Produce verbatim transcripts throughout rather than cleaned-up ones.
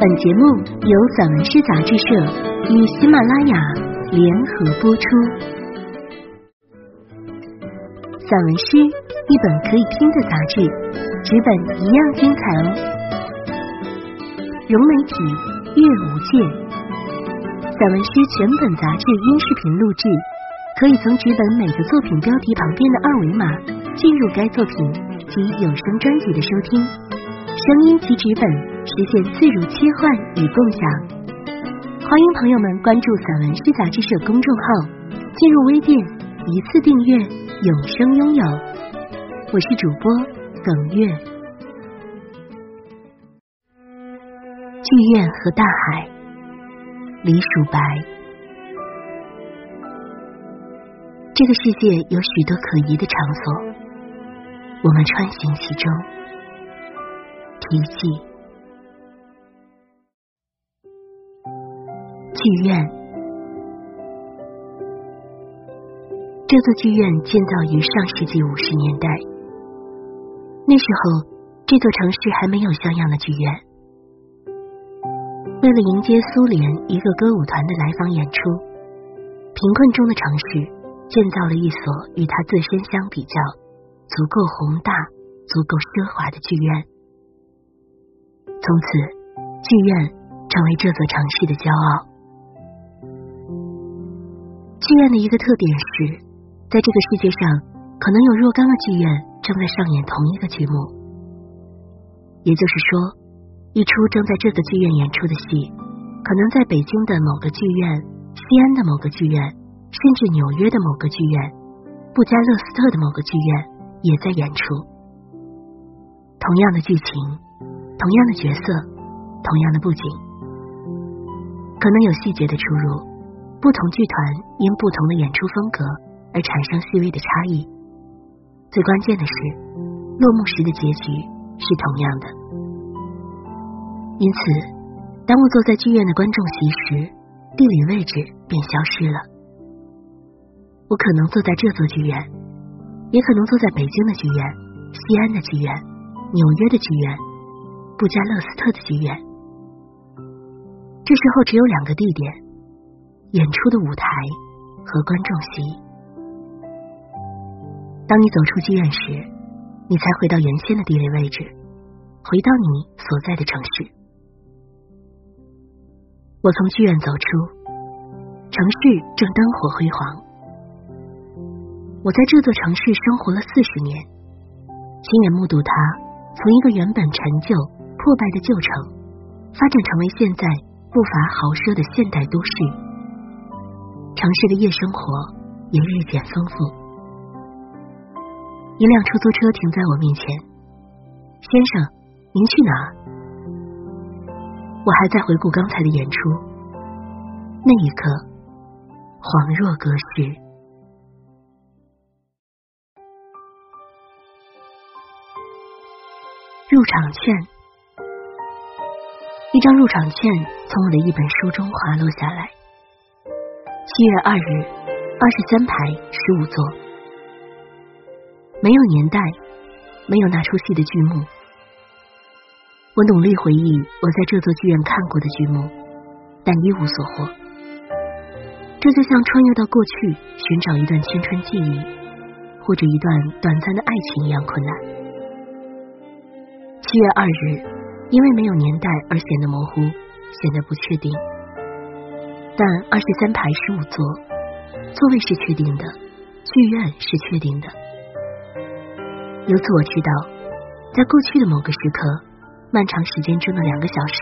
本节目由散文诗杂志社与喜马拉雅联合播出。散文诗，一本可以听的杂志，纸本一样精彩哦。融媒体，阅无界。散文诗全本杂志音视频录制，可以从纸本每个作品标题旁边的二维码进入该作品及有声专辑的收听，声音及纸本实现自如切换与共享。欢迎朋友们关注散文诗杂志社公众号，进入微店一次订阅，永生拥有。我是主播耿月。剧院和大海，李曙白。这个世界有许多可疑的场所，我们穿行其中，题记。剧院，这座剧院建造于上世纪五十年代。那时候，这座城市还没有像样的剧院。为了迎接苏联一个歌舞团的来访演出，贫困中的城市建造了一所与它自身相比较足够宏大、足够奢华的剧院。从此，剧院成为这座城市的骄傲。剧院的一个特点是，在这个世界上可能有若干个剧院正在上演同一个剧目，也就是说，一出正在这个剧院演出的戏，可能在北京的某个剧院、西安的某个剧院，甚至纽约的某个剧院、布加勒斯特的某个剧院也在演出同样的剧情、同样的角色、同样的布景，可能有细节的出入，不同剧团因不同的演出风格而产生细微的差异，最关键的是，落幕时的结局是同样的。因此，当我坐在剧院的观众席时，地理位置便消失了。我可能坐在这座剧院，也可能坐在北京的剧院、西安的剧院、纽约的剧院、布加勒斯特的剧院。这时候只有两个地点，演出的舞台和观众席。当你走出剧院时，你才回到原先的地理位置，回到你所在的城市。我从剧院走出，城市正灯火辉煌。我在这座城市生活了四十年，亲眼目睹它从一个原本陈旧破败的旧城，发展成为现在不乏豪奢的现代都市。城市的夜生活也日渐丰富。一辆出租车停在我面前，先生，您去哪儿？我还在回顾刚才的演出，那一刻，恍若隔世。入场券，一张入场券从我的一本书中滑落下来。七月二日，二十三排十五座，没有年代，没有那出戏的剧目。我努力回忆我在这座剧院看过的剧目，但一无所获。这就像穿越到过去寻找一段青春记忆，或者一段短暂的爱情一样困难。七月二日，因为没有年代而显得模糊，显得不确定。但二十三排十五座，座位是确定的，剧院是确定的。由此我知道，在过去的某个时刻，漫长时间中的两个小时，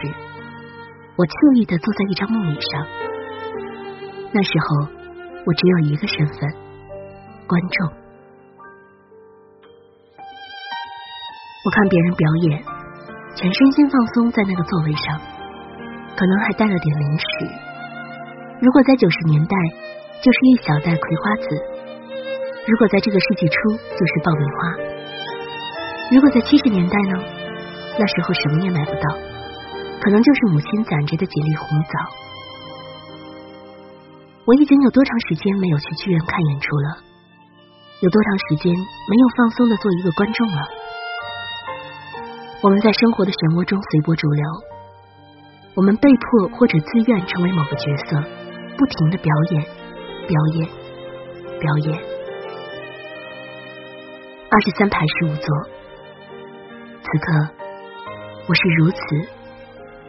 我惬意地坐在一张木椅上。那时候，我只有一个身份，观众。我看别人表演，全身心放松在那个座位上，可能还带了点零食。如果在九十年代，就是一小袋葵花籽；如果在这个世纪初，就是爆米花；如果在七十年代呢，那时候什么也买不到，可能就是母亲攒着的几粒红枣。我已经有多长时间没有去剧院看演出了？有多长时间没有放松的做一个观众了？我们在生活的漩涡中随波逐流，我我们被迫或者自愿成为某个角色，不停地表演，表演，表演。二十三排十五座，此刻我是如此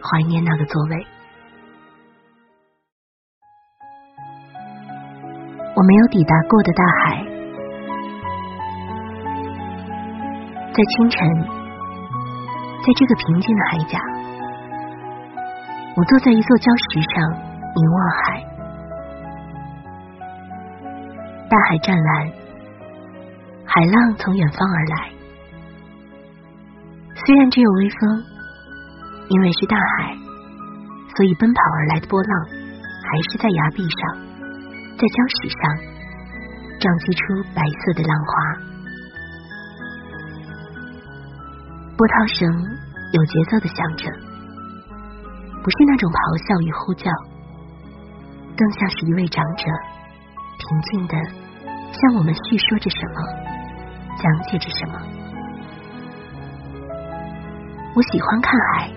怀念那个座位。我没有抵达过的大海，在清晨，在这个平静的海角，我坐在一座礁石上凝望海，大海湛蓝，海浪从远方而来，虽然只有微风，因为是大海，所以奔跑而来的波浪还是在崖壁上，在礁石上撞击出白色的浪花，波涛声有节奏的响着，不是那种咆哮与呼叫，更像是一位长者平静地向我们叙说着什么，讲解着什么。我喜欢看海，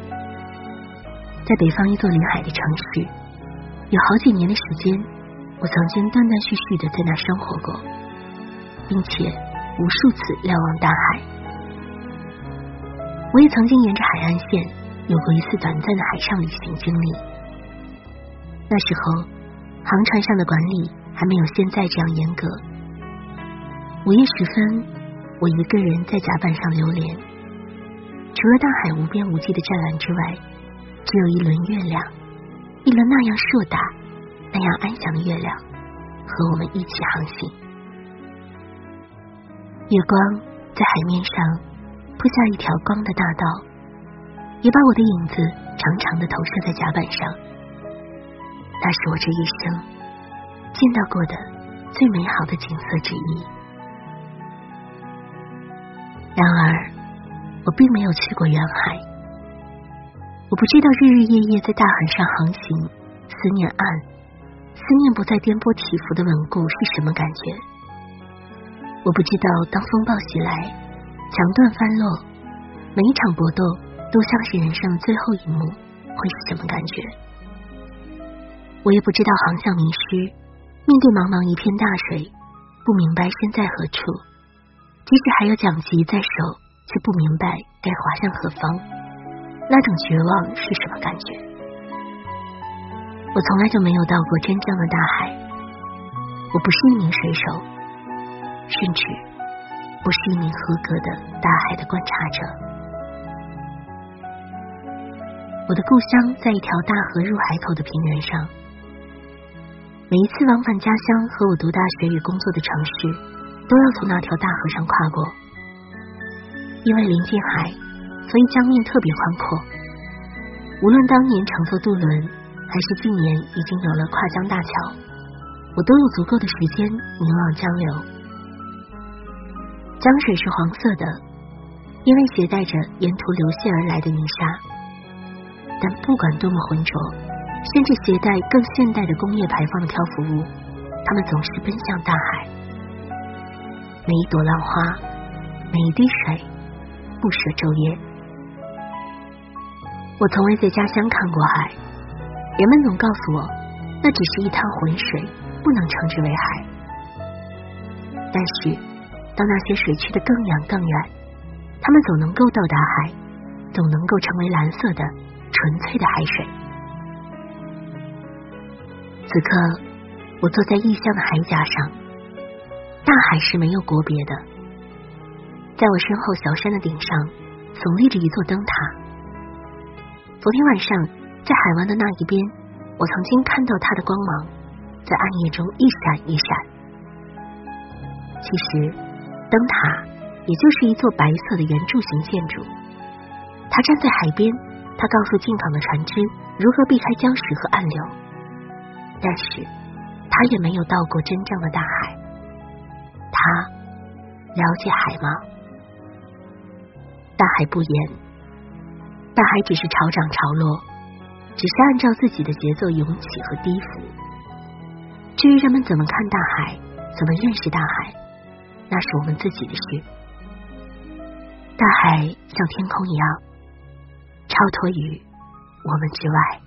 在北方一座临海的城市，有好几年的时间，我曾经断断续续地在那生活过，并且无数次瞭望大海。我也曾经沿着海岸线有过一次短暂的海上旅行经历，那时候航船上的管理还没有现在这样严格。午夜时分，我一个人在甲板上流连，除了大海无边无际的湛蓝之外，只有一轮月亮，一轮那样硕大那样安详的月亮和我们一起航行。月光在海面上铺下一条光的大道，也把我的影子长长的投射在甲板上，那是我这一生见到过的最美好的景色之一。然而我并没有去过远海，我不知道日日夜夜在大海上航行，思念岸，思念不再颠簸起伏的稳固是什么感觉。我不知道当风暴袭来，墙段翻落，每一场搏斗都像是人生的最后一幕，会是什么感觉。我也不知道航向迷失，面对茫茫一片大水，不明白身在何处，即使还有桨楫在手，却不明白该滑向何方，那种绝望是什么感觉。我从来就没有到过真正的大海，我不是一名水手，甚至不是一名合格的大海的观察者。我的故乡在一条大河入海口的平原上，每一次往返家乡和我读大学与工作的城市，都要从那条大河上跨过。因为临近海，所以江面特别宽阔，无论当年乘坐渡轮还是近年已经有了跨江大桥，我都有足够的时间凝望江流。江水是黄色的，因为携带着沿途流泻而来的泥沙，但不管多么浑浊，甚至携带更现代的工业排放的漂浮物，它们总是奔向大海。每一朵浪花，每一滴水，不舍昼夜。我从未在家乡看过海，人们总告诉我，那只是一滩浑水，不能称之为海。但是，当那些水去得更远更远，它们总能够到达海，总能够成为蓝色的、纯粹的海水。此刻，我坐在异乡的海甲上，大海是没有国别的。在我身后小山的顶上，耸立着一座灯塔。昨天晚上，在海湾的那一边，我曾经看到它的光芒在暗夜中一闪一闪。其实灯塔也就是一座白色的圆柱形建筑，它站在海边，它告诉进港的船只如何避开礁石和暗流，但是它也没有到过真正的大海。它了解海吗？大海不言，大海只是潮涨潮落，只是按照自己的节奏涌起和低伏。至于人们怎么看大海，怎么认识大海，那是我们自己的事。大海像天空一样超脱于我们之外。